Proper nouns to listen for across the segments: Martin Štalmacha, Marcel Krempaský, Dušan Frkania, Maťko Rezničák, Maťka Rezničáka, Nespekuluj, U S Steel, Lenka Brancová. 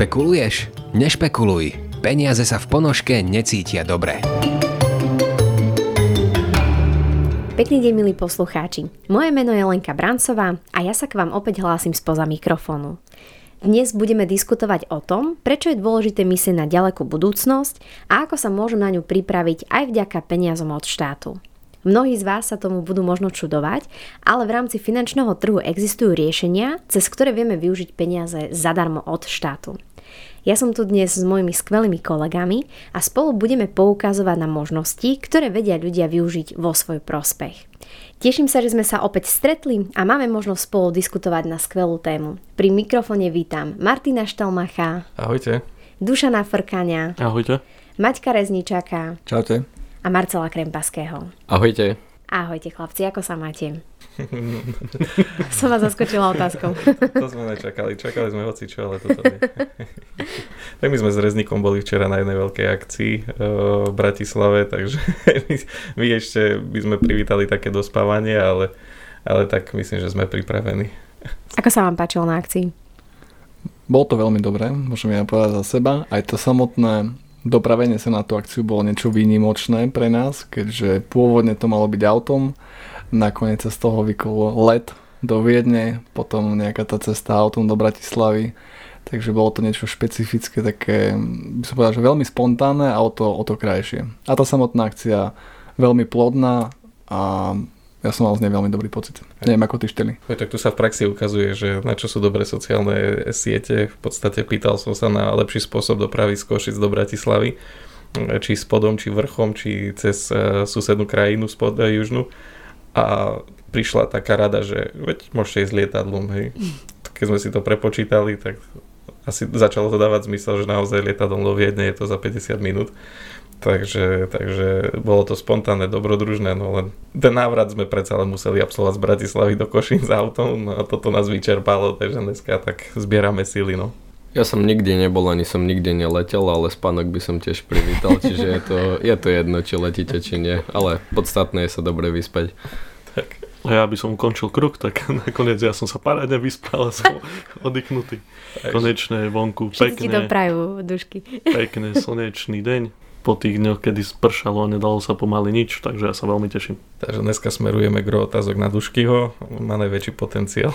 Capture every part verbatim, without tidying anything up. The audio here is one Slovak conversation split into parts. Špekuluješ? Nešpekuluj. Peniaze sa v ponožke necítia dobre. Pekný deň, milí poslucháči. Moje meno je Lenka Brancová a ja sa k vám opäť hlásim spoza mikrofónu. Dnes budeme diskutovať o tom, prečo je dôležité myslieť na ďalekú budúcnosť a ako sa môžem na ňu pripraviť aj vďaka peniazom od štátu. Mnohí z vás sa tomu budú možno čudovať, ale v rámci finančného trhu existujú riešenia, cez ktoré vieme využiť peniaze zadarmo od štátu. Ja som tu dnes s mojimi skvelými kolegami a spolu budeme poukazovať na možnosti, ktoré vedia ľudia využiť vo svoj prospech. Teším sa, že sme sa opäť stretli a máme možnosť spolu diskutovať na skvelú tému. Pri mikrofóne vítam Martina Štalmacha. Ahojte. Dušana Frkania. Ahojte. Maťka Rezničáka. Čaute. A Marcela Krempaského. Ahojte. Ahojte chlapci, ako sa máte? Som vás zaskočila otázkou. To sme nečakali, čakali sme hocičo, ale toto nie. Tak my sme s Reznikom boli včera na jednej veľkej akcii v Bratislave, takže my, my ešte by sme privítali také dospávanie, ale, ale tak myslím, že sme pripravení. Ako sa vám páčilo na akcii? Bolo to veľmi dobré, môžem ja povedať za seba. Aj to samotné dopravenie sa na tú akciu bolo niečo výnimočné pre nás, keďže pôvodne to malo byť autom. Nakoniec sa z toho vykolo let do Viedne, potom nejaká tá cesta autom do Bratislavy. Takže bolo to niečo špecifické, také by som povedal, že veľmi spontánne a o to, o to krajšie. A tá samotná akcia veľmi plodná a ja som mal z nej veľmi dobrý pocit. Neviem, ako ty šteli. Tak tu sa v praxi ukazuje, že na čo sú dobré sociálne siete. V podstate pýtal som sa na lepší spôsob dopravy z Košic do Bratislavy. Či spodom, či vrchom, či cez susednú krajinu spod južnú. A prišla taká rada, že veď môžete ísť lietadlom, hej. Keď sme si to prepočítali, tak asi začalo to dávať zmysel, že naozaj lietadlom do Viedne je to za päťdesiat minút. Takže, takže bolo to spontánne, dobrodružné, no len ten návrat sme predsa len museli absolvovať z Bratislavy do Košín s autom, no a toto nás vyčerpalo, takže dneska tak zbierame sily, no. Ja som nikdy nebol, ani som nikde neletel, ale spánok by som tiež privítal, čiže je to, je to jedno, či letíte, či nie, ale podstatné je sa dobre vyspať. Tak. A ja by som ukončil krok, tak nakoniec ja som sa parádne vyspal a som oddychnutý. Konečne vonku, pekne. Všetci ti doprajú, dušky. Pekne, slnečný deň. Po tých dňoch, kedy spršalo a nedalo sa pomaly nič, takže ja sa veľmi teším. Takže dneska smerujeme gro otázok na Duškyho, má najväčší potenciál.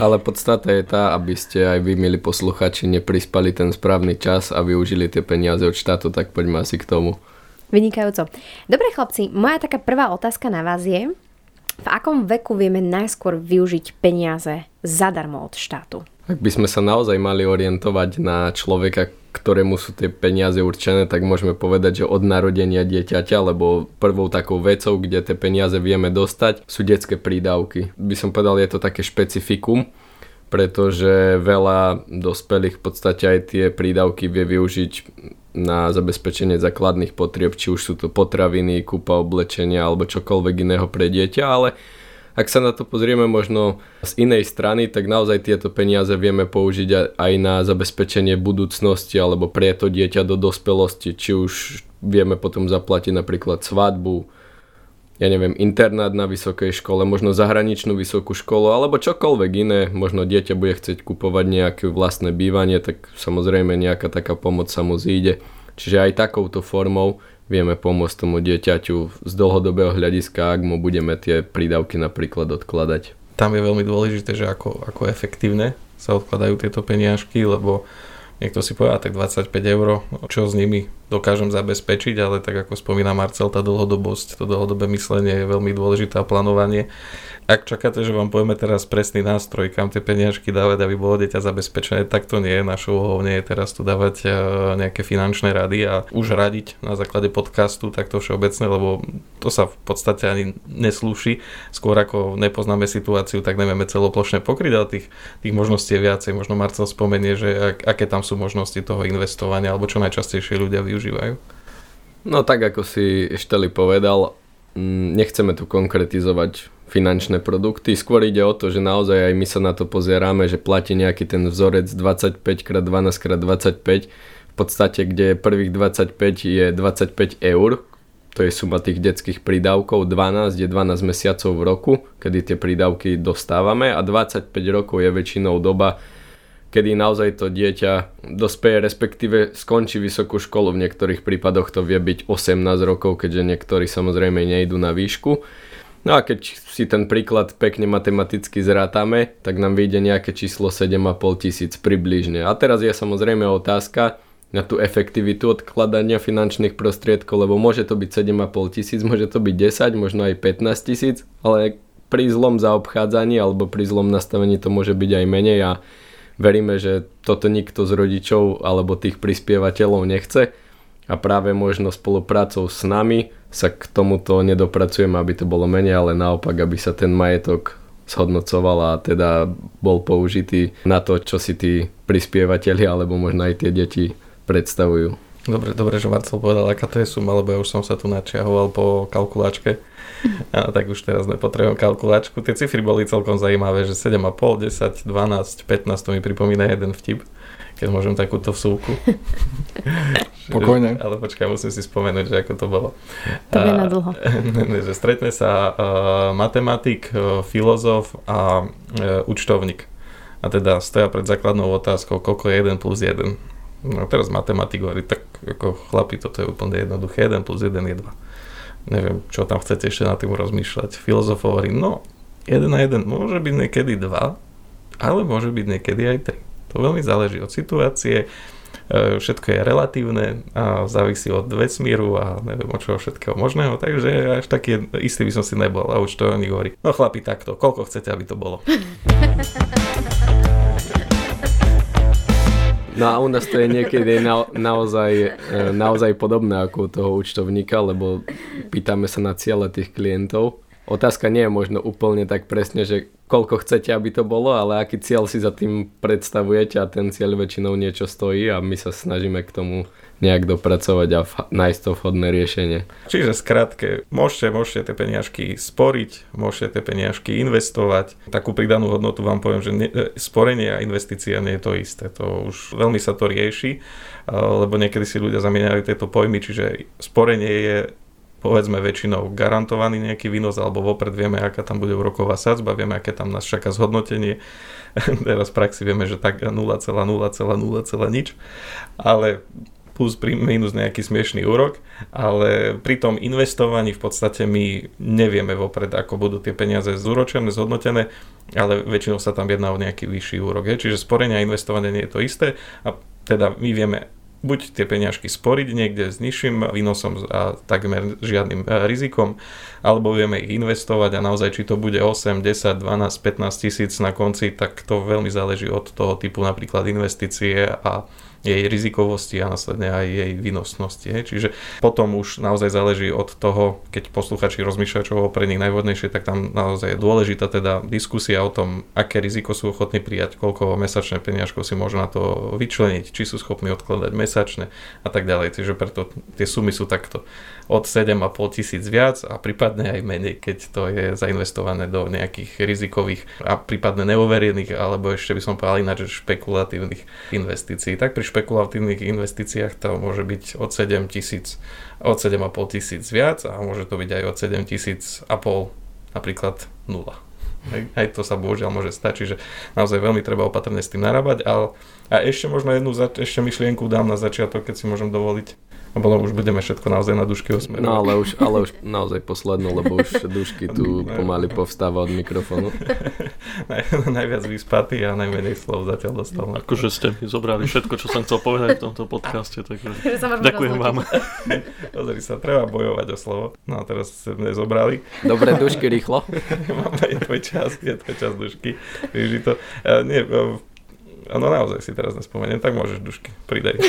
Ale podstata je tá, aby ste aj vy, milí posluchači, neprispali ten správny čas a využili tie peniaze od štátu, tak poďme asi k tomu. Vynikajúco. Dobre chlapci, moja taká prvá otázka na vás je, v akom veku vieme najskôr využiť peniaze zadarmo od štátu? Ak by sme sa naozaj mali orientovať na človeka, ktorému sú tie peniaze určené, tak môžeme povedať, že od narodenia dieťaťa, lebo prvou takou vecou, kde tie peniaze vieme dostať, sú detské prídavky. By som povedal, je to také špecifikum, pretože veľa dospelých v podstate aj tie prídavky vie využiť na zabezpečenie základných potrieb, či už sú to potraviny, kúpa oblečenia alebo čokoľvek iného pre dieťa, ale ak sa na to pozrieme možno z inej strany, tak naozaj tieto peniaze vieme použiť aj na zabezpečenie budúcnosti alebo pre to dieťa do dospelosti. Či už vieme potom zaplatiť napríklad svadbu, ja neviem, internát na vysokej škole, možno zahraničnú vysokú školu alebo čokoľvek iné. Možno dieťa bude chcieť kupovať nejaké vlastné bývanie, tak samozrejme nejaká taká pomoc sa mu zíde. Čiže aj takouto formou vieme pomôcť tomu dieťaťu z dlhodobého hľadiska, ak mu budeme tie prídavky napríklad odkladať. Tam je veľmi dôležité, že ako, ako efektívne sa odkladajú tieto peniažky, lebo niekto si povie, tak dvadsaťpäť eur, čo s nimi dokážem zabezpečiť, ale tak ako spomína Marcel, tá dlhodobosť, to dlhodobé myslenie je veľmi dôležité a plánovanie. Ak čakáte, že vám povieme teraz presný nástroj, kam tie peniažky dávať, aby bolo dieťa zabezpečené, tak to nie je. Našou úlohou nie je teraz tu dávať nejaké finančné rady a už radiť na základe podcastu takto všeobecne, lebo to sa v podstate ani neslúši. Skôr ako nepoznáme situáciu, tak nevieme celoplošne pokryť, ale tých, tých možností je viacej. Možno Marcel spomenie, že ak, aké tam sú možnosti toho investovania, alebo čo najčastejšie ľudia využívajú. No tak, ako si Šteli povedal, nechceme tu konkretizovať finančné produkty. Skôr ide o to, že naozaj aj my sa na to pozeráme, že platí nejaký ten vzorec dvadsaťpäť krát dvanásť krát dvadsaťpäť, v podstate, kde prvých dvadsaťpäť je dvadsaťpäť eur, to je suma tých detských prídavkov, dvanásť je dvanásť mesiacov v roku, kedy tie prídavky dostávame a dvadsaťpäť rokov je väčšinou doba, kedy naozaj to dieťa dospeje, respektíve skončí vysokú školu. V niektorých prípadoch to vie byť osemnásť rokov, keďže niektorí samozrejme nejdu na výšku. No a keď si ten príklad pekne matematicky zrátame, tak nám vyjde nejaké číslo sedem a pol tisíc približne. A teraz je samozrejme otázka na tú efektivitu odkladania finančných prostriedkov, lebo môže to byť sedem a pol tisíc, môže to byť desať, možno aj pätnásť tisíc, ale pri zlom zaobchádzaní alebo pri zlom nastavení to môže byť aj menej a veríme, že toto nikto z rodičov alebo tých prispievateľov nechce a práve možno spoluprácou s nami sa k tomuto nedopracujeme, aby to bolo menej, ale naopak, aby sa ten majetok zhodnocoval a teda bol použitý na to, čo si tí prispievateľi alebo možno aj tie deti predstavujú. Dobre, dobre, že Marcel povedal, aká to je suma, lebo ja už som sa tu načiahoval po kalkulačke. A tak už teraz nepotrebujem kalkulačku. Tie cifry boli celkom zaujímavé, že sedem a pol, desať, dvanásť, pätnásť, to mi pripomína jeden vtip, keď môžem takúto vsúvku. Pokojne. Ale počkaj, musím si spomenúť, že ako to bolo. To je na dlho. Že stretne sa uh, matematik, uh, filozof a uh, účtovník. A teda stoja pred základnou otázkou, koľko je jeden plus jeden. No teraz matematik hovorí, tak ako chlapi, toto je úplne jednoduché, jeden plus jeden je dva. Neviem, čo tam chcete ešte na tým rozmýšľať. Filozof hovorí, no jeden a jeden môže byť niekedy dva, ale môže byť niekedy aj tri. To veľmi záleží od situácie, všetko je relatívne a závisí od vesmíru a neviem od čoho všetkého možného, takže až taký istý by som si nebol. A už to oni hovorí, no chlapi, takto, koľko chcete, aby to bolo. No a u nás to je niekedy na, naozaj, naozaj podobné ako toho účtovníka, lebo pýtame sa na ciele tých klientov. Otázka nie je možno úplne tak presne, že koľko chcete, aby to bolo, ale aký cieľ si za tým predstavujete a ten cieľ väčšinou niečo stojí a my sa snažíme k tomu nejak dopracovať a f- nájsť to vhodné riešenie. Čiže skrátke, môžete, môžete tie peniažky sporiť, môžete tie peniažky investovať. Takú pridanú hodnotu vám poviem, že ne, sporenie a investícia nie je to isté. To už veľmi sa to rieši, lebo niekedy si ľudia zamieňajú tieto pojmy, čiže sporenie je povedzme väčšinou garantovaný nejaký výnos alebo vopred vieme, aká tam bude úroková sadzba, vieme, aké tam nás čaká zhodnotenie. Teraz v praxi vieme, že tak nula celá nula celá nula celá nič, ale plus minus nejaký smiešný úrok, ale pri tom investovaní v podstate my nevieme vopred, ako budú tie peniaze zúročené, zhodnotené, ale väčšinou sa tam jedná o nejaký vyšší úrok. Je. Čiže sporenie a investovanie nie je to isté a teda my vieme buď tie peniažky sporiť niekde s nižším výnosom a takmer žiadnym rizikom, alebo vieme ich investovať a naozaj, či to bude osem, desať, dvanásť, pätnásť tisíc na konci, tak to veľmi záleží od toho typu napríklad investície a jej rizikovosti a následne aj jej výnosnosti. Čiže potom už naozaj záleží od toho, keď posluchači rozmýšľajú, čo bolo pre nich najvhodnejšie, tak tam naozaj je dôležitá teda diskusia o tom, aké riziko sú ochotní prijať, koľko mesačné peniažkov si môžu na to vyčleniť, či sú schopní odkladať mesačne a tak ďalej. Čiže preto tie sumy sú takto od sedem a pol tisíc viac a prípadne aj menej, keď to je zainvestované do nejakých rizikových a prípadne neoverených alebo ešte by som povedal ináč špekulatívnych investícií. Tak pri špekulatívnych investíciách to môže byť od sedem tisíc, od sedem a pol tisíc viac a môže to byť aj od sedem tisíc a pol, napríklad nula. Aj, aj to sa bohužiaľ môže stať, čiže naozaj veľmi treba opatrne s tým narábať. Ale, a ešte možno jednu zač- ešte myšlienku dám na začiatok, keď si môžem dovoliť. Lebo no, už budeme všetko naozaj na dušky osmerovať. No ale už, ale už naozaj poslednú, lebo už dušky tu pomaly povstáva od mikrofónu. Naj, najviac vyspatý a najmenej slov zatiaľ dostal. Akože ste mi zobrali všetko, čo som chcel povedať v tomto podcaste, takže ďakujem vám. Pozri sa, treba bojovať o slovo. No a teraz ste mne zobrali. Dobre, dušky, rýchlo. Máme aj tvoj čas, je tvoj čas dušky. Vyži to. Nie, no naozaj si teraz nespomeniem, tak môžeš dušky, pridaj.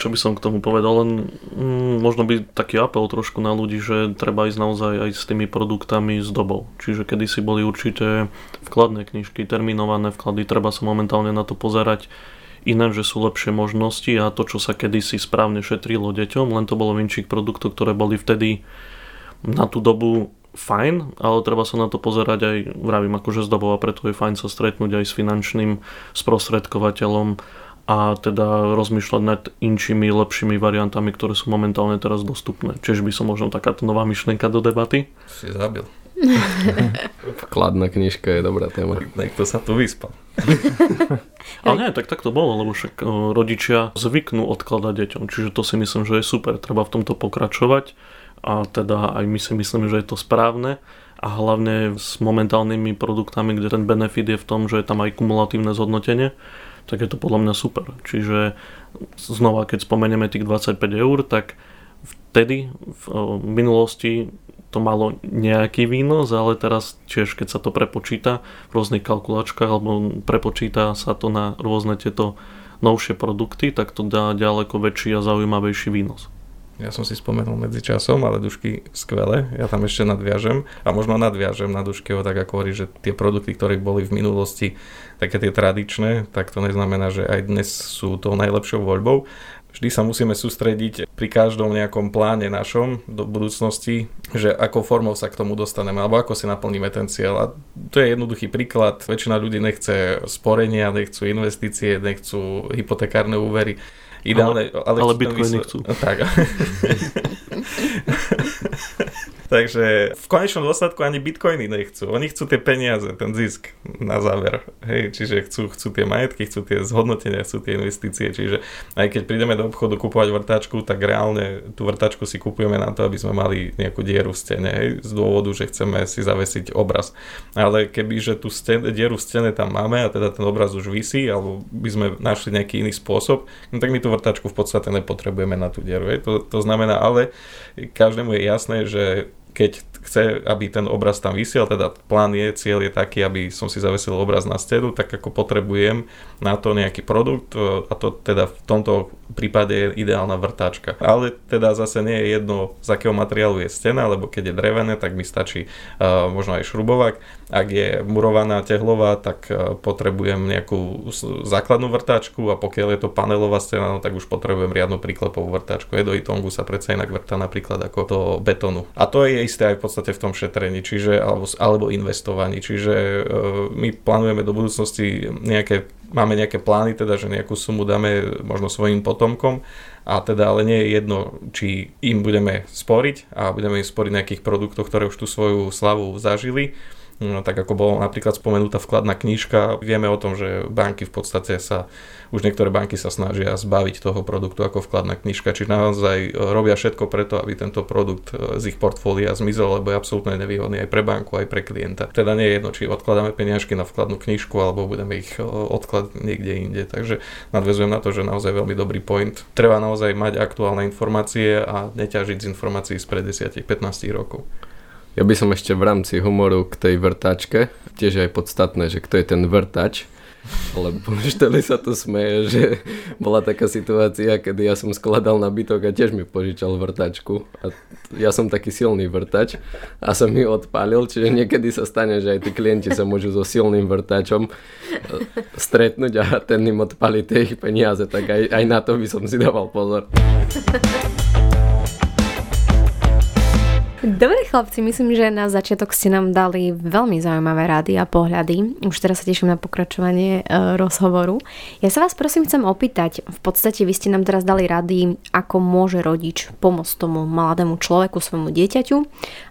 Čo by som k tomu povedal, len mm, možno by taký apel trošku na ľudí, že treba ísť naozaj aj s tými produktami s dobou. Čiže kedysi boli určite vkladné knižky, terminované vklady, treba sa momentálne na to pozerať inak, že sú lepšie možnosti a to, čo sa kedysi správne šetrilo deťom, len to bolo vinčík produktov, ktoré boli vtedy na tú dobu fajn, ale treba sa na to pozerať aj, vravím, akože zdobov a preto je fajn sa stretnúť aj s finančným sprostredkovateľom a teda rozmýšľať nad inčími lepšími variantami, ktoré sú momentálne teraz dostupné. Čiže by som možno takáto nová myšlienka do debaty. Si zabil. Vkladná knižka je dobrá téma. Niekto sa tu vyspal. Ale nie, tak, tak to bolo, lebo však rodičia zvyknú odkladať deťom, čiže to si myslím, že je super, treba v tomto pokračovať a teda aj my si myslíme, že je to správne a hlavne s momentálnymi produktami, kde ten benefit je v tom, že je tam aj kumulatívne zhodnotenie, tak je to podľa mňa super. Čiže znova, keď spomenieme tých dvadsaťpäť eur, tak vtedy v minulosti to malo nejaký výnos, ale teraz tiež, keď sa to prepočíta v rôznych kalkulačkách alebo prepočíta sa to na rôzne tieto novšie produkty, tak to dá ďaleko väčší a zaujímavejší výnos. Ja som si spomenul medzi časom, ale Dušky skvelé, ja tam ešte nadviažem a možno nadviažem na Duškyho, tak ako hovorí, že tie produkty, ktoré boli v minulosti také tie tradičné, tak to neznamená, že aj dnes sú tou najlepšou voľbou. Vždy sa musíme sústrediť pri každom nejakom pláne našom do budúcnosti, že akou formou sa k tomu dostaneme alebo ako si naplníme ten cieľ. A to je jednoduchý príklad. Väčšina ľudí nechce sporenia, nechcú investície, nechcú hypotekárne úvery. Ideálne, ale ale, ale bitcoiny vysl... chcú. Tak. Takže v konečnom dôsledku ani bitcoiny nechcú. Oni chcú tie peniaze, ten zisk na záver. Hej, čiže chcú, chcú tie majetky, chcú tie zhodnotenia, chcú tie investície. Čiže aj keď prídeme do obchodu kupovať vrtačku, tak reálne tú vrtačku si kupujeme na to, aby sme mali nejakú dieru v stene. Hej, z dôvodu, že chceme si zavesiť obraz. Ale keby, že tú stene, dieru v stene tam máme a teda ten obraz už visí, alebo by sme našli nejaký iný spôsob, no tak my tú vrtačku v podstate nepotrebujeme na tú dieru. Hej. To, to znamená, ale každému je jasné, že keď chce, aby ten obraz tam visiel, teda plán je, cieľ je taký, aby som si zavesil obraz na stenu, tak ako potrebujem na to nejaký produkt a to teda v tomto prípade je ideálna vrtáčka. Ale teda zase nie je jedno, z akého materiálu je stena, lebo keď je drevené, tak mi stačí uh, možno aj šrubovák. Ak je murovaná, tehlová, tak uh, potrebujem nejakú základnú vrtáčku a pokiaľ je to panelová stena, no, tak už potrebujem riadnu príklepovú vrtáčku. Je do itongu sa predsa inak vrtá napríklad ako do betónu. A to je isté aj v podstate v tom šetrení, čiže alebo, alebo investovaní, čiže e, my plánujeme do budúcnosti nejaké, máme nejaké plány, teda že nejakú sumu dáme možno svojim potomkom a teda ale nie je jedno, či im budeme sporiť a budeme im sporiť nejakých produktov, ktoré už tú svoju slavu zažili. No, tak ako bola napríklad spomenutá vkladná knižka, vieme o tom, že banky v podstate sa, už niektoré banky sa snažia zbaviť toho produktu ako vkladná knižka, čiže naozaj robia všetko preto, aby tento produkt z ich portfólia zmizol, lebo je absolútne nevýhodný aj pre banku, aj pre klienta. Teda nie je jedno, či odkladáme peniažky na vkladnú knižku, alebo budeme ich odkladať niekde inde. Takže nadväzujem na to, že naozaj veľmi dobrý point. Treba naozaj mať aktuálne informácie a neťažiť z informácií spred desať až pätnásť rokov. Ja by som ešte v rámci humoru k tej vrtačke, tiež je aj podstatné, že kto je ten vrtač, lebo Šteli sa tu smeje, že bola taká situácia, kedy ja som skladal nabytok a tiež mi požičal vrtačku a ja som taký silný vrtač a som ju odpálil, čiže niekedy sa stane, že aj tí klienti sa môžu so silným vrtačom stretnúť a ten im odpálí tie ich peniaze, tak aj, aj na to by som si dával pozor. Dobre chlapci, myslím, že na začiatok ste nám dali veľmi zaujímavé rady a pohľady. Už teraz sa teším na pokračovanie e, rozhovoru. Ja sa vás prosím chcem opýtať, v podstate vy ste nám teraz dali rady, ako môže rodič pomôcť tomu mladému človeku, svojmu dieťaťu,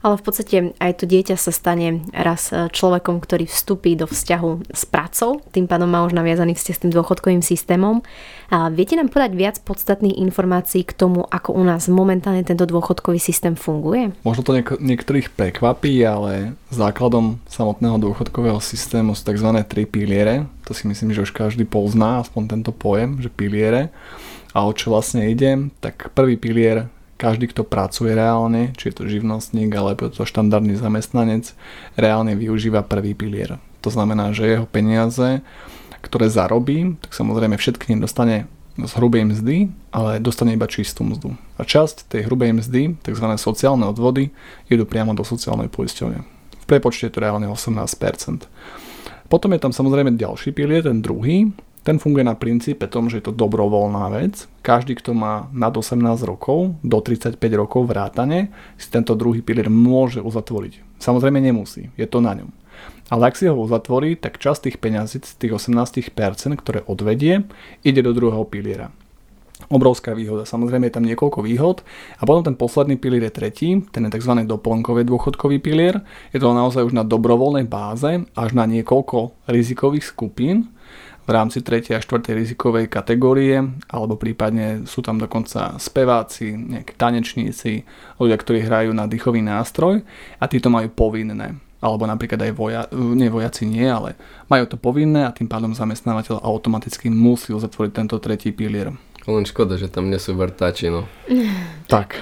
ale v podstate aj to dieťa sa stane raz človekom, ktorý vstúpi do vzťahu s prácou, tým pádom má už naviazaný vzťah s tým dôchodkovým systémom. A viete nám podať viac podstatných informácií k tomu, ako u nás momentálne tento dôchodkový systém funguje? Možno to niek- niektorých prekvapí, ale základom samotného dôchodkového systému sú tzv. tri piliere. To si myslím, že už každý pozná, aspoň tento pojem, že piliere. A o čo vlastne ide? Tak prvý pilier, každý, kto pracuje reálne, či je to živnostník alebo je to štandardný zamestnanec, reálne využíva prvý pilier. To znamená, že jeho peniaze, ktoré zarobím, tak samozrejme všetky nedostane z hrubej mzdy, ale dostane iba čistú mzdu. A časť tej hrubej mzdy, tzv. Sociálne odvody, idú priamo do sociálnej poisťovne. V prepočte je to reálne osemnásť percent. Potom je tam samozrejme ďalší pilier, ten druhý. Ten funguje na princípe tom, že je to dobrovoľná vec. Každý, kto má nad osemnásť rokov, do tridsaťpäť rokov vrátane, si tento druhý pilier môže uzatvoriť. Samozrejme nemusí, je to na ňom. Ale ak si ho uzatvorí, tak časť tých peňazí, tých osemnásť percent, ktoré odvedie, ide do druhého piliera. Obrovská výhoda. Samozrejme je tam niekoľko výhod. A potom ten posledný pilier je tretí, ten je tzv. Doplnkový dôchodkový pilier. Je to naozaj už na dobrovoľnej báze až na niekoľko rizikových skupín v rámci tretej a štvrtej rizikovej kategórie, alebo prípadne sú tam dokonca speváci, nejakí tanečníci, ľudia, ktorí hrajú na dýchový nástroj a títo majú povinné. Alebo napríklad aj voja, nie vojaci nie, ale majú to povinné a tým pádom zamestnávateľ automaticky musí zatvoriť tento tretí pilier. Len škoda, že tam nie sú vrtáči, no. Tak,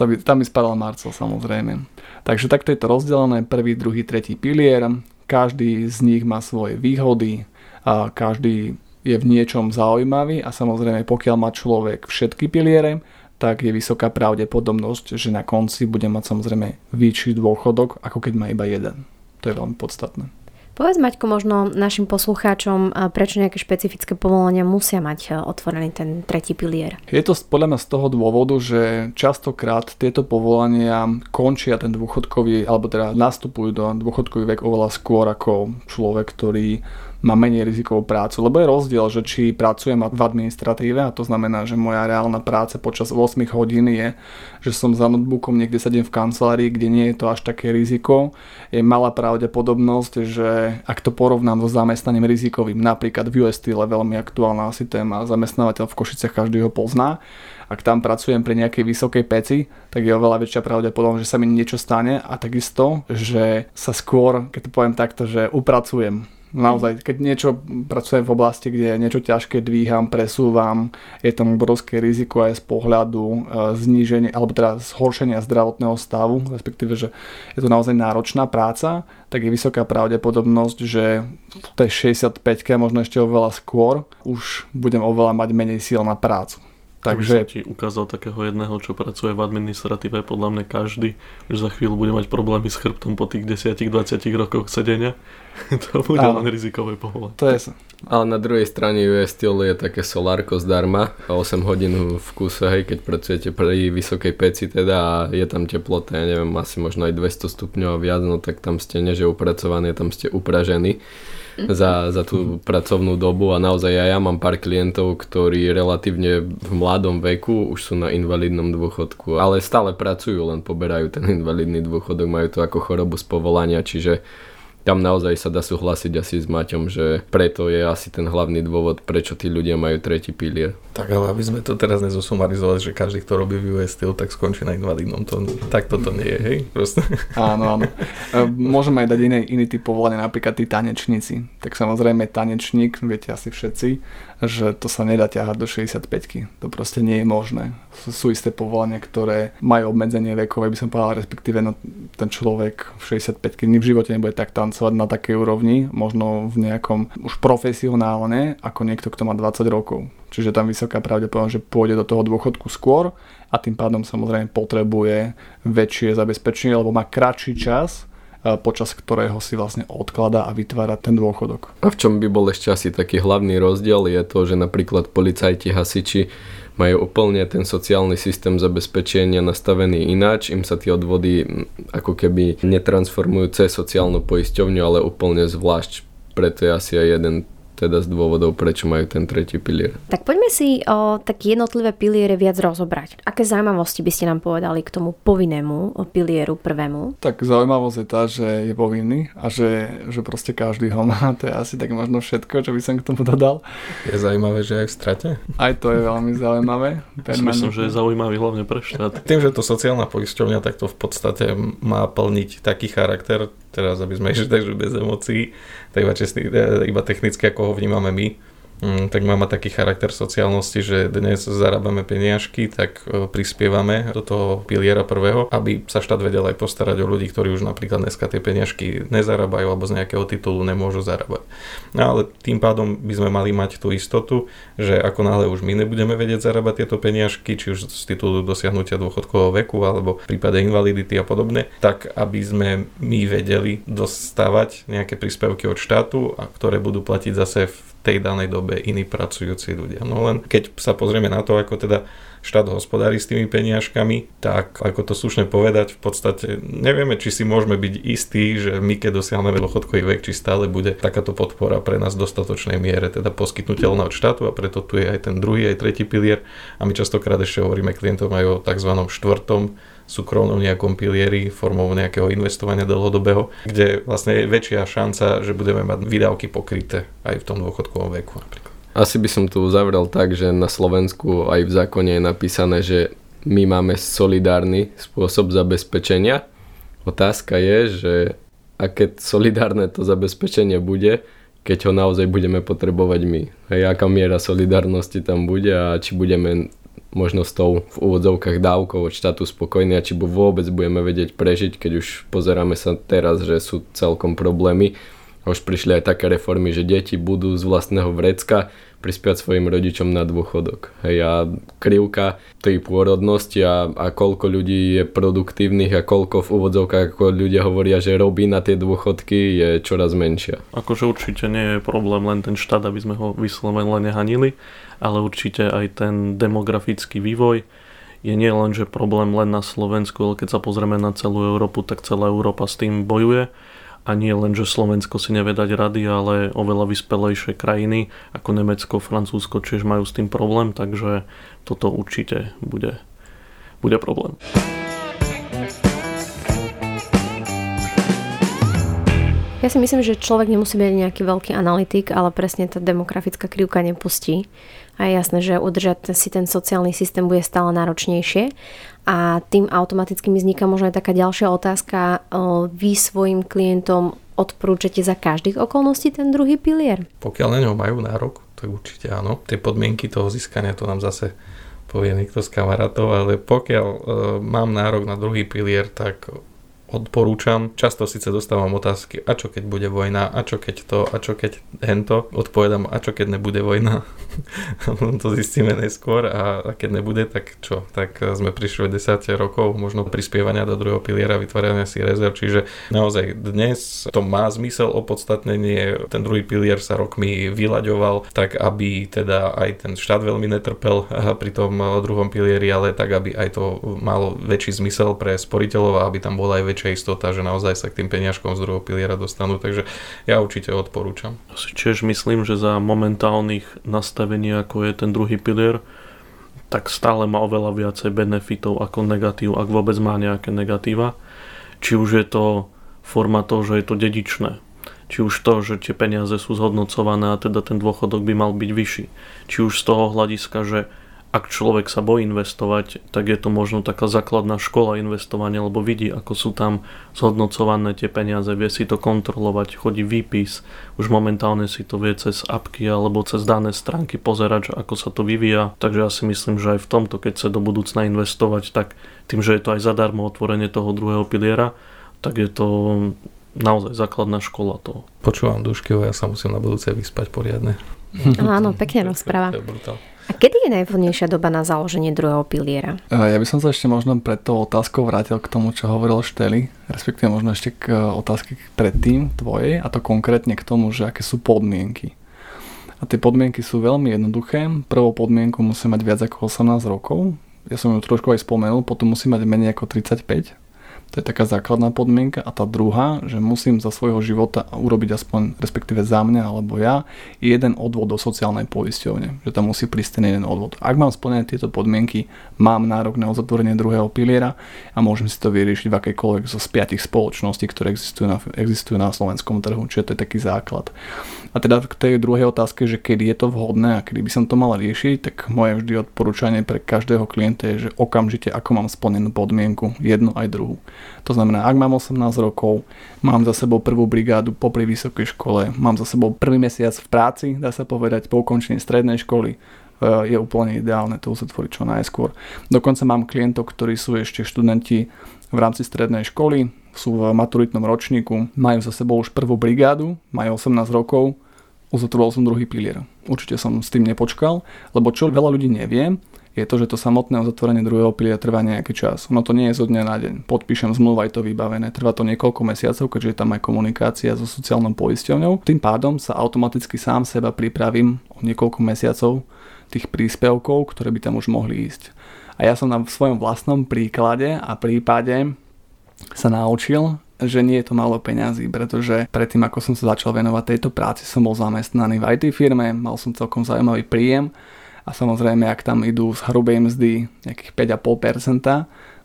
to by, tam by spadal Marcel, samozrejme. Takže takto je to rozdelené, prvý, druhý, tretí pilier. Každý z nich má svoje výhody, a každý je v niečom zaujímavý a samozrejme, pokiaľ má človek všetky piliere, tak je vysoká pravdepodobnosť, že na konci bude mať samozrejme vyšší dôchodok, ako keď má iba jeden. To je veľmi podstatné. Povedz, Maťko, možno našim poslucháčom, prečo nejaké špecifické povolenia musia mať otvorený ten tretí pilier? Je to podľa mňa z toho dôvodu, že častokrát tieto povolania končia ten dôchodkový, alebo teda nastupujú do dôchodkový vek oveľa skôr ako človek, ktorý má menej rizikovú prácu, lebo je rozdiel, že či pracujem v administratíve, a to znamená, že moja reálna práca počas osem hodín je, že som za notebookom, niekde sedím v kancelárii, kde nie je to až také riziko. Je malá pravdepodobnosť, že ak to porovnám so zamestnaním rizikovým, napríklad v U S Steel je veľmi aktuálna asi téma, zamestnávateľ v Košiciach, každý ho pozná. Ak tam pracujem pre nejakej vysokej peci, tak je oveľa väčšia pravdepodobnosť, že sa mi niečo stane, a takisto, že sa skôr, keď to poviem takto, že upracujem. Naozaj, keď niečo pracujem v oblasti, kde niečo ťažké dvíham, presúvam, je tam obrovské riziko aj z pohľadu zníženia, alebo teda zhoršenia zdravotného stavu, respektíve, že je to naozaj náročná práca, tak je vysoká pravdepodobnosť, že v tej šesťdesiatpäťke, možno ešte oveľa skôr, už budem oveľa mať menej síl na prácu. Takže ti ukázal takého jedného, čo pracuje v administratíve, podľa mňa každý už za chvíľu bude mať problémy s chrbtom po tých desať až dvadsať rokoch sedenia. To bude len rizikové povolenie. To je. Ale na druhej strane U S Steel je také solárko zdarma, osem hodín v kúse, hej, keď pracujete pri vysokej peci teda, a je tam teplota, ja neviem, asi možno aj dvesto stupňov viac, no tak tam ste neže upracovaní, tam ste upražení. Za, za tú pracovnú dobu a naozaj ja, ja mám pár klientov, ktorí relatívne v mladom veku už sú na invalidnom dôchodku, ale stále pracujú, len poberajú ten invalidný dôchodok, majú to ako chorobu z povolania, čiže tam naozaj sa dá súhlasiť asi s Maťom, že preto je asi ten hlavný dôvod, prečo tí ľudia majú tretí pilier. Tak, ale aby sme to teraz nezosumarizovali, že každý, kto robí v U S Steel, tak skončí na invalidnom. To, tak toto nie je, hej? Proste. Áno, áno. Môžeme aj dať iný, iný typ povolania, napríklad tí tanečníci. Tak samozrejme tanečník, viete asi všetci, že to sa nedá ťahať do šesťdesiatpäťky. To proste nie je možné. Sú isté povolania, ktoré majú obmedzenie vekové, by som povedal, respektíve no, ten človek v šesťdesiatpäťke v živote nebude tak tancovať na takej úrovni, možno v nejakom už profesionálne, ako niekto, kto má dvadsať rokov. Čiže tam vysoká pravdepodobnosť, že pôjde do toho dôchodku skôr a tým pádom samozrejme potrebuje väčšie zabezpečenie, lebo má kratší čas, počas ktorého si vlastne odkladá a vytvára ten dôchodok. A v čom by bol ešte asi taký hlavný rozdiel je to, že napríklad policajti, hasiči majú úplne ten sociálny systém zabezpečenia nastavený ináč, im sa tie odvody ako keby netransformujú cez sociálnu poisťovňu, ale úplne zvlášť, preto je asi aj jeden teda z dôvodov, prečo majú ten tretí pilier. Tak poďme si o také jednotlivé piliere viac rozobrať. Aké zaujímavosti by ste nám povedali k tomu povinnému pilieru prvému? Tak zaujímavosť je tá, že je povinný a že, že proste každý ho má. To je asi tak možno všetko, čo by som k tomu dodal. Je zaujímavé, že aj v strate? Aj to je veľmi zaujímavé. Myslím, že je zaujímavý hlavne pre štát. Tým, že to sociálna poisťovňa, tak to v podstate má plniť taký charakter, teraz aby sme išli takže bez emócií, tak iba, čestný, iba technicky ako ho vnímame my, tak máme taký charakter sociálnosti, že dnes zarábame peniažky, tak prispievame do toho piliera prvého, aby sa štát vedel aj postarať o ľudí, ktorí už napríklad dneska tie peniažky nezarábajú alebo z nejakého titulu nemôžu zarábať. No ale tým pádom by sme mali mať tú istotu, že ako náhle už my nebudeme vedieť zarábať tieto peniažky, či už z titulu dosiahnutia dôchodkového veku alebo v prípade invalidity a podobne, tak aby sme my vedeli dostávať nejaké príspevky od štátu, a ktoré budú platiť zase v tej danej dobe iní pracujúci ľudia. No len keď sa pozrieme na to, ako teda štát hospodári s tými peniažkami, tak ako to slušne povedať, v podstate nevieme, či si môžeme byť istí, že my keď dosiahneme dôchodkový vek, či stále bude takáto podpora pre nás v dostatočnej miere teda poskytnuteľná od štátu, a preto tu je aj ten druhý, aj tretí pilier, a my častokrát ešte hovoríme klientom aj o tzv. štvrtom súkromnom nejakom pilieri formou nejakého investovania dlhodobého, kde vlastne je väčšia šanca, že budeme mať výdavky pokryté aj v tom dôchodkovom veku napríklad. Asi by som tu uzavrel tak, že na Slovensku aj v zákone je napísané, že my máme solidárny spôsob zabezpečenia. Otázka je, že aké solidárne to zabezpečenie bude, keď ho naozaj budeme potrebovať my. A aká miera solidárnosti tam bude a či budeme možno s tou v úvodzovkách dávkou od štátu spokojný a či vôbec budeme vedieť prežiť, keď už pozeráme sa teraz, že sú celkom problémy. Už prišli aj také reformy, že deti budú z vlastného vrecka prispiať svojim rodičom na dôchodok. Hej, a krivka tej pôrodnosti a, a koľko ľudí je produktívnych a koľko v úvodzovkách, ako ľudia hovoria, že robí na tie dôchodky, je čoraz menšia. Akože určite nie je problém len ten štát, aby sme ho vyslovene nehanili, ale určite aj ten demografický vývoj je nie len, že problém len na Slovensku, ale keď sa pozrieme na celú Európu, tak celá Európa s tým bojuje. A nie len, že Slovensko si nevie dať rady, ale oveľa vyspelejšie krajiny ako Nemecko, Francúzsko, čiže majú s tým problém, takže toto určite bude, bude problém. Ja si myslím, že človek nemusí byť nejaký veľký analytik, ale presne tá demografická krivka nepustí. A je jasné, že udržať si ten sociálny systém bude stále náročnejšie a tým automaticky mi vzniká možno aj taká ďalšia otázka. Vy svojim klientom odporúčate za každých okolností ten druhý pilier? Pokiaľ na ňo majú nárok, to je určite áno. Tie podmienky toho získania, to nám zase povie niekto z kamarátov, ale pokiaľ e, mám nárok na druhý pilier, tak odporúčam. Často síce dostávam otázky, a čo keď bude vojna, a čo keď to, a čo keď hento. Odpovedám, a čo keď nebude vojna. To zistíme neskôr, a keď nebude, tak čo? Tak sme prišli desať rokov možno prispievania do druhého piliera, vytvárania si rezerv, čiže naozaj dnes to má zmysel, opodstatnenie. Ten druhý pilier sa rokmi vylaďoval, tak aby teda aj ten štát veľmi netrpel pri tom druhom pilieri, ale tak aby aj to malo väčší zmysel pre sporiteľov a aby tam bola aj väčšia istota, že naozaj sa k tým peniažkom z druhého piliera dostanú, takže ja určite odporúčam. Si tiež myslím, že za momentálnych nastavení, ako je ten druhý pilier, tak stále má oveľa viacej benefitov ako negatív, ak vôbec má nejaké negatíva. Či už je to forma toho, že je to dedičné. Či už to, že tie peniaze sú zhodnocované a teda ten dôchodok by mal byť vyšší. Či už z toho hľadiska, že ak človek sa bojí investovať, tak je to možno taká základná škola investovania, lebo vidí, ako sú tam zhodnocované tie peniaze, vie si to kontrolovať, chodí výpis, už momentálne si to vie cez apky alebo cez dané stránky pozerať, ako sa to vyvíja. Takže ja si myslím, že aj v tomto, keď sa do budúcna investovať, tak tým, že je to aj zadarmo otvorenie toho druhého piliera, tak je to naozaj základná škola toho. Počúvam Duškeho, ja sa musím na budúce vyspať poriadne. Áno, pekne rozpráva. To je brutál. A kedy je najvhodnejšia doba na založenie druhého piliera? Ja by som sa ešte možno pred tou otázkou vrátil k tomu, čo hovoril Šteli, respektíve možno ešte k otázke predtým tvojej, a to konkrétne k tomu, že aké sú podmienky. A tie podmienky sú veľmi jednoduché. Prvou podmienku musí mať viac ako osemnásť rokov. Ja som ju trošku aj spomenul, potom musí mať menej ako tridsaťpäť. To je taká základná podmienka. A tá druhá, že musím za svojho života urobiť aspoň, respektíve za mňa alebo ja, jeden odvod do sociálnej poisťovne. Že tam musí prísť ten jeden odvod. Ak mám splnené tieto podmienky, mám nárok na uzatvorenie druhého piliera a môžem si to vyriešiť v akejkoľvek zo piatich spoločností, ktoré existujú na, existujú na slovenskom trhu. Čiže to je taký základ. A teda k tej druhej otázke, že kedy je to vhodné a kedy by som to mal riešiť, tak moje vždy odporúčanie pre každého klienta je, že okamžite ako mám splnenú podmienku, jednu aj druhú. To znamená, ak mám osemnásť rokov, mám za sebou prvú brigádu popri vysokej škole, mám za sebou prvý mesiac v práci, dá sa povedať, po ukončení strednej školy, je úplne ideálne to uzatvoriť čo najskôr. Dokonca mám klientov, ktorí sú ešte študenti v rámci strednej školy, sú v maturitnom ročníku, majú za sebou už prvú brigádu, majú osemnásť rokov, uzatvoril som druhý pilier. Určite som s tým nepočkal, lebo čo veľa ľudí nevie, je je to, že to samotné uzatvorenie druhého pilia trvá nejaký čas. Ono to nie je zo dňa na deň. Podpíšem zmluvu, je to vybavené. Trvá to niekoľko mesiacov, keďže je tam aj komunikácia so sociálnou poisťovňou. Tým pádom sa automaticky sám seba pripravím o niekoľko mesiacov tých príspevkov, ktoré by tam už mohli ísť. A ja som na svojom vlastnom príklade a prípade sa naučil, že nie je to málo peňazí, pretože predtým, ako som sa začal venovať tejto práci, som bol zamestnaný v í té firme, mal som celkom zaujímavý príjem a samozrejme, ak tam idú z hrubej mzdy nejakých päť celá päť percenta,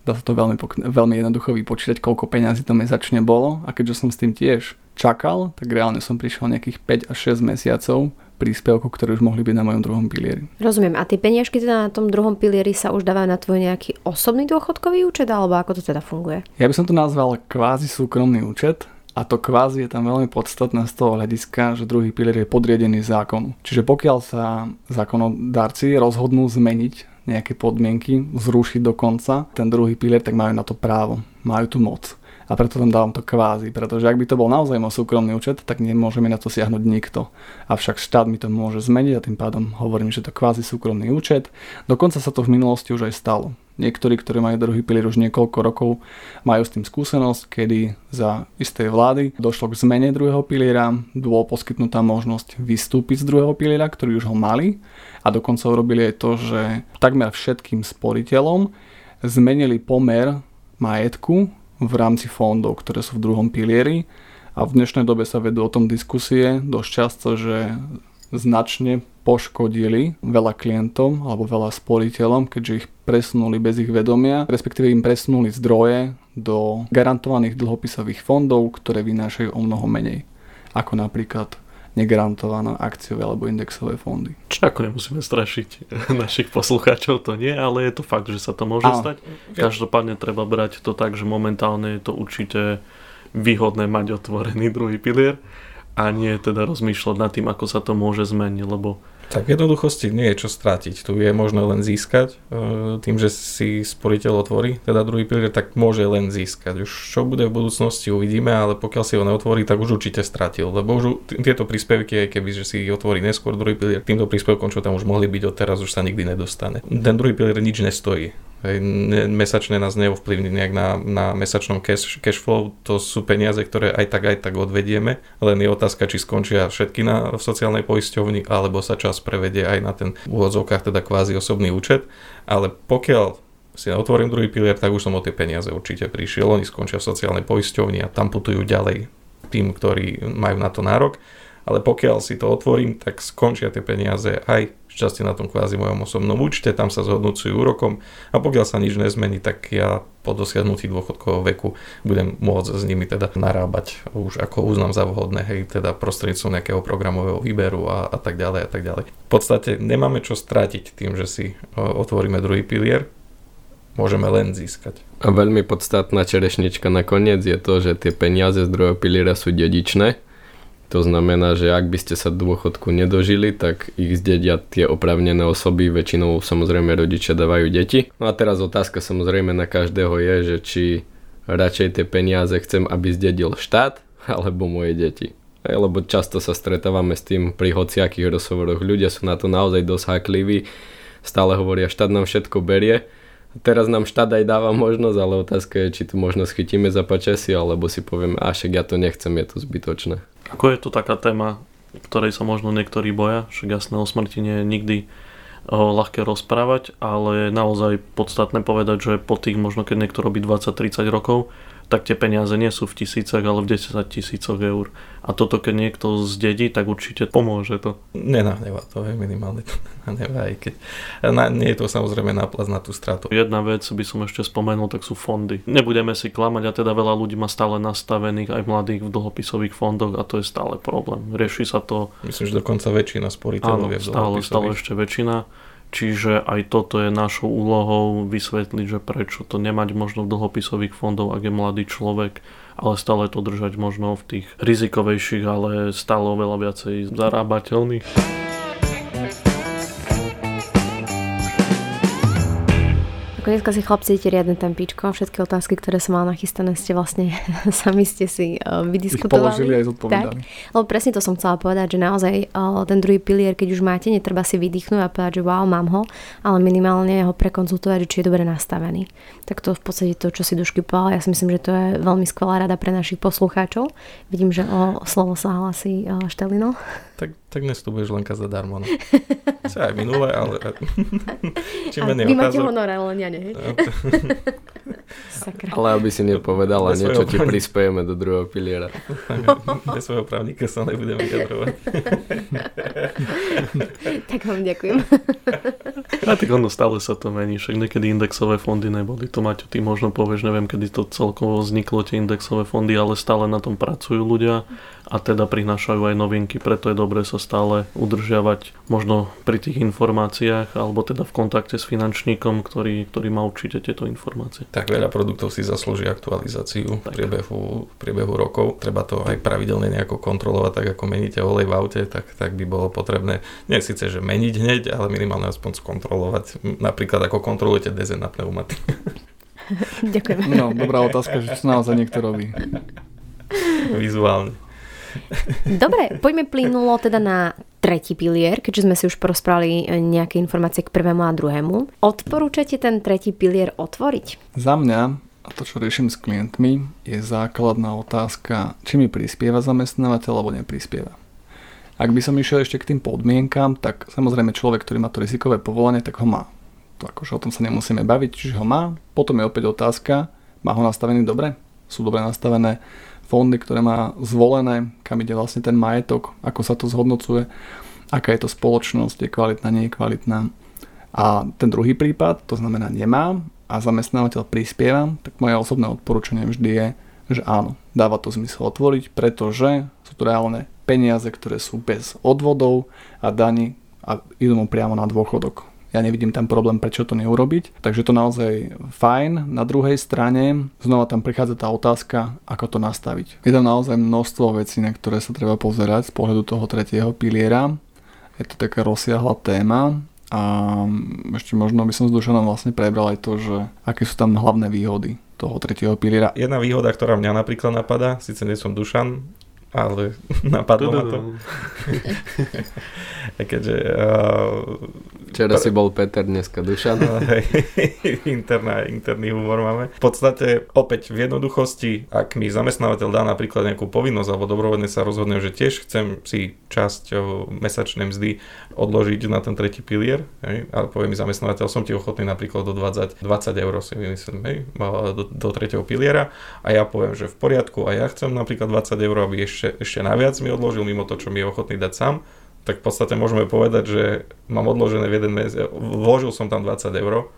dá sa to veľmi, veľmi jednoducho vypočítať, koľko peňazí to mesačne bolo, a keďže som s tým tiež čakal, tak reálne som prišiel nejakých päť až šesť mesiacov príspevkov, ktoré už mohli byť na mojom druhom pilieri. Rozumiem. A tie peniažky teda na tom druhom pilieri sa už dávajú na tvoj nejaký osobný dôchodkový účet, alebo ako to teda funguje? Ja by som to nazval kvázi súkromný účet, a to kvázi je tam veľmi podstatné z toho hľadiska, že druhý pilier je podriadený zákonu. Čiže pokiaľ sa zákonodárci rozhodnú zmeniť nejaké podmienky, zrušiť dokonca ten druhý pilier, tak majú na to právo, majú tu moc. A preto tam dávam to kvázi, pretože ak by to bol naozaj môj súkromný účet, tak nemôže mi na to siahnuť nikto. Avšak štát mi to môže zmeniť, a tým pádom hovorím, že to kvázi súkromný účet. Dokonca sa to v minulosti už aj stalo. Niektorí, ktorí majú druhý pilier už niekoľko rokov, majú s tým skúsenosť, kedy za istej vlády došlo k zmene druhého piliera, bola poskytnutá možnosť vystúpiť z druhého piliera, ktorí už ho mali, a dokonca urobili aj to, že takmer všetkým sporiteľom zmenili pomer majetku v rámci fondov, ktoré sú v druhom pilieri, a v dnešnej dobe sa vedú o tom diskusie dosť často, že značne poškodili veľa klientom alebo veľa sporiteľom, keďže ich presunuli bez ich vedomia, respektíve im presunuli zdroje do garantovaných dlhopisových fondov, ktoré vynášajú o mnoho menej, ako napríklad negarantované akciové alebo indexové fondy. Čako nemusíme strašiť našich poslucháčov, to nie, ale je to fakt, že sa to môže Áno. stať. Každopádne treba brať to tak, že momentálne je to určite výhodné mať otvorený druhý pilier a nie teda rozmýšľať nad tým, ako sa to môže zmeniť, lebo tak v jednoduchosti nie je čo stratiť. Tu je možné len získať. Tým, že si sporiteľ otvorí teda druhý pilier, tak môže len získať. Už čo bude v budúcnosti, uvidíme, ale pokiaľ si ho neotvorí, tak už určite stratil. Lebo už tieto príspevky, aj keby že si otvorí neskôr druhý pilier, týmto príspevkom, čo tam už mohli byť odteraz, už sa nikdy nedostane. Ten druhý pilier nič nestojí. Mesačne nás neovplyvní nejak na, na mesačnom cash, cash flow. To sú peniaze, ktoré aj tak aj tak odvedieme, len je otázka, či skončia všetky na v sociálnej poisťovni, alebo sa čas prevedie aj na ten v úvodzovkách teda kvázi osobný účet, ale pokiaľ si otvorím druhý pilier, tak už som o tie peniaze určite prišiel, oni skončia v sociálnej poisťovni a tam putujú ďalej tým, ktorí majú na to nárok, ale pokiaľ si to otvorím, tak skončia tie peniaze aj šťastie na tom kvázi mojom osobnom účte, tam sa zhodnúcujú úrokom, a pokiaľ sa nič nezmení, tak ja po dosiahnutí dôchodkového veku budem môcť s nimi teda narábať už ako uznám za vhodné, hej, teda prostredníctvom nejakého programového výberu a, a tak ďalej a tak ďalej. V podstate nemáme čo stratiť tým, že si otvoríme druhý pilier, môžeme len získať. A veľmi podstatná čerešnička nakoniec je to, že tie peniaze z druhého piliera sú dedičné. To znamená, že ak by ste sa dôchodku nedožili, tak ich zdedia tie oprávnené osoby, väčšinou samozrejme rodičia dávajú deti. No a teraz otázka samozrejme na každého je, že či radšej tie peniaze chcem, aby zdedil štát, alebo moje deti. Lebo často sa stretávame s tým pri hociakých rozhovoroch, ľudia sú na to naozaj dosť hákliví, stále hovoria, štát nám všetko berie. Teraz nám štát aj dáva možnosť, ale otázka je, či tu možnosť chytíme za pačesi, alebo si povieme, a však ja to nechcem, je to zbytočné. Ako je to taká téma, ktorej sa možno niektorí boja, však jasné, o smrti nie je nikdy ľahké rozprávať, ale je naozaj podstatné povedať, že po tých možno, keď niekto robí dvadsať tridsať rokov, tak tie peniaze nie sú v tisícach, ale v desaťtisícoch eur. A toto, keď niekto zdedí, tak určite pomôže to. Nenahneva to, je minimálne to nahneva, aj keď na, nie je to samozrejme náplaz na tú stratu. Jedna vec by som ešte spomenul, tak sú fondy. Nebudeme si klamať, a teda veľa ľudí má stále nastavených aj mladých v dlhopisových fondoch, a to je stále problém. Rieši sa to. Myslím, že dokonca väčšina sporiteľov je v dlhopisových. Áno, stále ešte väčšina. Čiže aj toto je našou úlohou vysvetliť, že prečo to nemať možno v dlhopisových fondoch, ak je mladý človek, ale stále to držať možno v tých rizikovejších, ale stále oveľa viacej zarábateľných. Dneska si chlapci idete riadne tempíčko. Všetky otázky, ktoré som mala nachystané, ste vlastne sami ste si vydiskutovali. Ich položili aj zodpovedali. Lebo presne to som chcela povedať, že naozaj ten druhý pilier, keď už máte, netreba si vydýchnuť a povedať, že wow, mám ho, ale minimálne ho prekonzultovať, či je dobre nastavený. Tak to v podstate to, čo si Dušky povedala, ja si myslím, že to je veľmi skvelá rada pre našich poslucháčov. Vidím, že o slovo sa hlasí Štelino. Tak, tak dnes tu budeš Lenka zadarmo. No. Sa aj minulé, ale čím menej otázok. Vy máte honorár, len ja nie. Ale aby si nepovedala de niečo, ti prispejeme do druhého piliera. Bez svojho právnika sa nebudem vyjadrovať. Tak vám ďakujem. A tak ono stále sa to mení, však niekedy indexové fondy neboli. To Maťo, ty možno povieš, neviem, kedy to celkovo vzniklo, tie indexové fondy, ale stále na tom pracujú ľudia a teda prinášajú aj novinky, preto je dobre sa stále udržiavať možno pri tých informáciách alebo teda v kontakte s finančníkom, ktorý, ktorý má určite tieto informácie. Tak veľa produktov si zaslúži aktualizáciu v priebehu, v priebehu rokov. Treba to aj pravidelne nejako kontrolovať, tak ako meníte olej v aute, tak, tak by bolo potrebné nie síce, že meniť hneď, ale minimálne aspoň skontrolovať, napríklad ako kontrolujete dezen na pneumaty. Ďakujem. No, dobrá otázka, že čo naozaj niekto robí. Vizuálne. Dobre, poďme plynulo teda na tretí pilier, keďže sme si už porozprávali nejaké informácie k prvému a druhému. Odporúčate ten tretí pilier otvoriť? Za mňa, a to čo riešim s klientmi, je základná otázka, či mi prispieva zamestnávateľ alebo neprispieva. Ak by som išiel ešte k tým podmienkám, tak samozrejme človek, ktorý má to rizikové povolanie, tak ho má. To akože o tom sa nemusíme baviť, čiže ho má. Potom je opäť otázka, má ho nastavený dobre? Sú dobre nastavené fondy, ktoré má zvolené, kam ide vlastne ten majetok, ako sa to zhodnocuje, aká je to spoločnosť, je kvalitná, nie je kvalitná. A ten druhý prípad, to znamená nemám a zamestnávateľ prispieva, tak moje osobné odporúčanie vždy je, že áno, dáva to zmysel otvoriť, pretože sú to reálne peniaze, ktoré sú bez odvodov a daní a idú mu priamo na dôchodok. Ja nevidím tam problém, prečo to neurobiť. Takže to naozaj fajn. Na druhej strane znova tam prichádza tá otázka, ako to nastaviť. Je tam naozaj množstvo vecí, na ktoré sa treba pozerať z pohľadu toho tretieho piliera. Je to taká rozsiahla téma a ešte možno by som s Dušanom vlastne prebral aj to, že aké sú tam hlavné výhody toho tretieho piliera. Jedna výhoda, ktorá mňa napríklad napadá, síce nie som Dušan, ale napadlo ma to. Keďže... Uh, Včera si bol Peter, dneska Dušan. Interná, interný humor máme. V podstate opäť v jednoduchosti, ak mi zamestnávateľ dá napríklad nejakú povinnosť alebo dobrovoľne sa rozhodne, že tiež chcem si časť mesačnej mzdy odložiť na ten tretí pilier, hej, ale povie mi zamestnávateľ, som ti ochotný napríklad odvádzať dvadsať eur si myslím, hej, do, do tretieho piliera a ja poviem, že v poriadku a ja chcem napríklad dvadsať eur, aby ešte, ešte naviac mi odložil mimo to, čo mi je ochotný dať sám, tak v podstate môžeme povedať, že mám odložené v jeden mesiac, vložil som tam dvadsať eur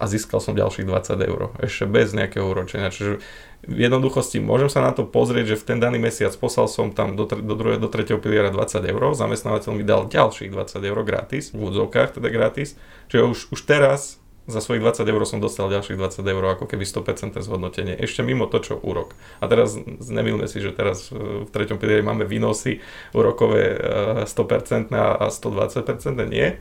a získal som ďalších dvadsať eur, ešte bez nejakého úročenia. Čiže v jednoduchosti môžem sa na to pozrieť, že v ten daný mesiac poslal som tam do, do, druhé, do tretieho piliera dvadsať eur, zamestnávateľ mi dal ďalších dvadsať eur gratis, v úvodzovkách teda gratis, čiže už, už teraz za svojich dvadsať eur som dostal ďalších dvadsať eur, ako keby sto percent zhodnotenie, ešte mimo to, čo úrok. A teraz nemýlme si, že teraz v treťom pilieri máme výnosy úrokové sto percent a sto dvadsať percent, nie.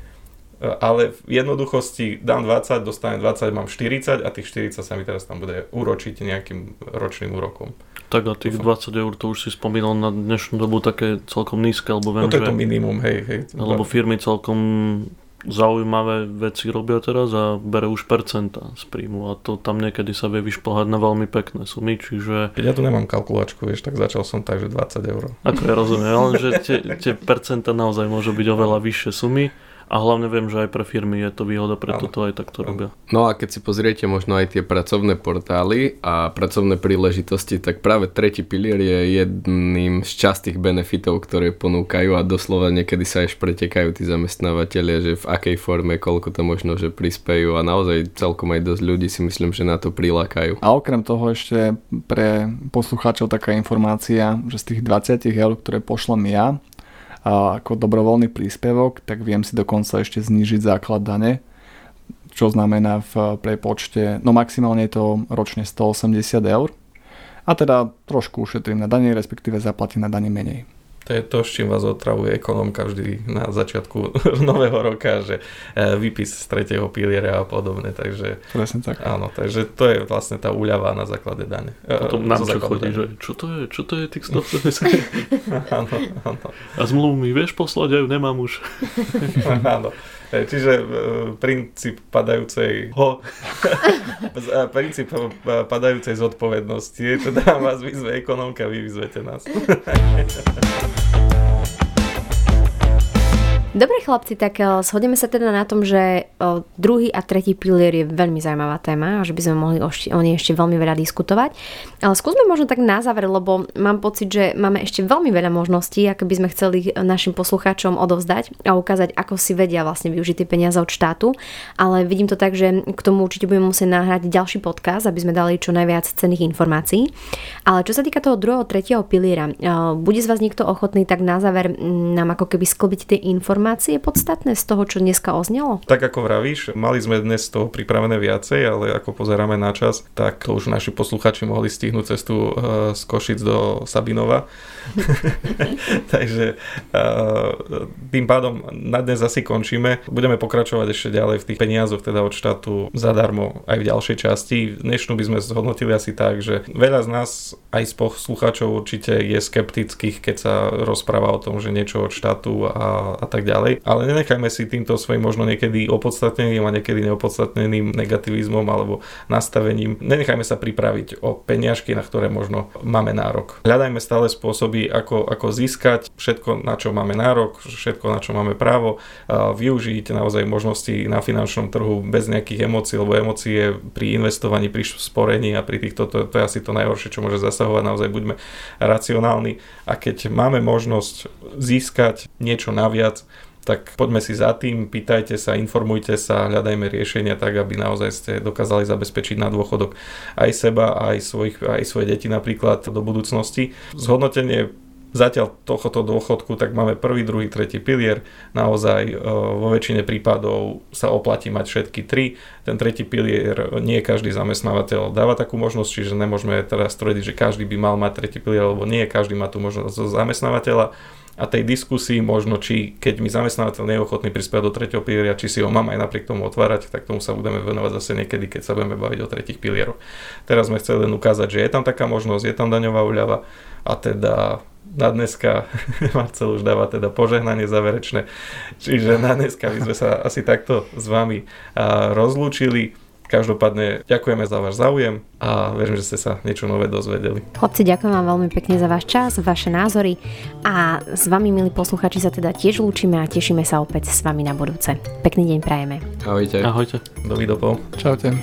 Ale v jednoduchosti dám dvadsať, dostanem dvadsať, mám štyridsať a tých štyridsať sa mi teraz tam bude úročiť nejakým ročným úrokom. Tak a tých dvadsať eur, to už si spomínal, na dnešnú dobu také celkom nízke, alebo viem, no to je to minimum, hej, hej. Alebo firmy celkom... zaujímavé veci robia teraz a bere už percenta z príjmu a to tam niekedy sa vie vyšplhať na veľmi pekné sumy, čiže... Keď ja tu nemám kalkulačku, vieš, tak začal som tak, že dvadsať eur. Ako ja rozumiem, ale že tie, tie percenta naozaj môžu byť oveľa vyššie sumy a hlavne viem, že aj pre firmy je to výhoda, preto to aj takto robia. No a keď si pozriete možno aj tie pracovné portály a pracovné príležitosti, tak práve tretí pilier je jedným z častých benefitov, ktoré ponúkajú a doslova niekedy sa až pretekajú tí zamestnávateľia, že v akej forme, koľko to možno, že prispejú a naozaj celkom aj dosť ľudí si myslím, že na to prilákajú. A okrem toho ešte pre poslucháčov taká informácia, že z tých dvadsať eur, ktoré pošlem ja, a ako dobrovoľný príspevok, tak viem si dokonca ešte znížiť základ dane, čo znamená v prepočte, no maximálne je to ročne sto osemdesiat eur a teda trošku ušetrím na dane, respektíve zaplatím na dane menej. To je to, s čím vás otravuje ekonomka vždy na začiatku nového roka, že výpis z tretieho piliera a podobne, takže... Presne tak. Áno, takže to je vlastne tá úľava na základe dane. Potom nám čo chodí, že čo to je, čo to je tých sto päťdesiat? Áno, áno. A zmluvu mi vieš poslať, aj nemám už. Áno. Čiže princíp padajúcej ho, princíp padajúcej zodpovednosti, je to dám vás vyzve ekonomka, vy vyzvete nás. Dobre chlapci, tak shodneme sa teda na tom, že druhý a tretí pilier je veľmi zaujímavá téma a že by sme mohli o nej ešte veľmi veľa diskutovať. Ale skúsme možno tak na záver, lebo mám pocit, že máme ešte veľmi veľa možností, aké by sme chceli našim poslucháčom odovzdať a ukázať, ako si vedia vlastne využiť tie peniaze od štátu. Ale vidím to tak, že k tomu určite budeme musieť nahrať ďalší podcast, aby sme dali čo najviac cenných informácií. Ale čo sa týka toho druhého, tretieho piliera, bude z vás niekto ochotný tak na záver nám ako keby sklbiť tie informácie je podstatné z toho, čo dneska oznelo? Tak ako vravíš, mali sme dnes toho pripravené viacej, ale ako pozeráme na čas, tak to už naši posluchači mohli stihnúť cestu z Košic do Sabinova. Takže tým pádom na dnes asi končíme. Budeme pokračovať ešte ďalej v tých peniazoch teda od štátu zadarmo aj v ďalšej časti. Dnešnú by sme zhodnotili asi tak, že veľa z nás aj z posluchačov určite je skeptických, keď sa rozpráva o tom, že niečo od štátu a, a tak ďalej, ale nenechajme si týmto svojím možno niekedy opodstatneným a niekedy neopodstatneným negativizmom alebo nastavením, nenechajme sa pripraviť o peniažky, na ktoré možno máme nárok. Hľadajme stále spôsoby, ako, ako získať všetko, na čo máme nárok, všetko, na čo máme právo, využiť naozaj možnosti na finančnom trhu bez nejakých emócií, lebo emócie pri investovaní, pri sporení a pri týchto, to, to je asi to najhoršie, čo môže zasahovať, naozaj buďme racionálni a keď máme možnosť získať niečo naviac, tak poďme si za tým, pýtajte sa, informujte sa, hľadajme riešenia tak, aby naozaj ste dokázali zabezpečiť na dôchodok aj seba, aj, svojich, aj svoje deti napríklad do budúcnosti. Zhodnotenie zatiaľ tohoto dôchodku, tak máme prvý, druhý, tretí pilier. Naozaj vo väčšine prípadov sa oplatí mať všetky tri. Ten tretí pilier nie každý zamestnávateľ dáva takú možnosť, čiže nemôžeme teraz tvrdiť, že každý by mal mať tretí pilier, alebo nie, každý má tú možnosť zo zamestnávateľa. A tej diskusii možno, či keď mi zamestnávateľ nie je ochotný prispievať do tretieho piliera, či si ho mám aj napriek tomu otvárať, tak tomu sa budeme venovať zase niekedy, keď sa budeme baviť o tretích pilieroch. Teraz sme chceli len ukázať, že je tam taká možnosť, je tam daňová úľava a teda na dneska Marcel už dáva teda požehnanie záverečné, čiže na dneska by sme sa asi takto s vami rozlúčili. Každopádne ďakujeme za váš záujem a verím, že ste sa niečo nové dozvedeli. Chlapci, ďakujem vám veľmi pekne za váš čas, vaše názory a s vami, milí posluchači, sa teda tiež lúčime a tešíme sa opäť s vami na budúce. Pekný deň prajeme. Ahojte. Ahojte. Dovidopol. Čaute.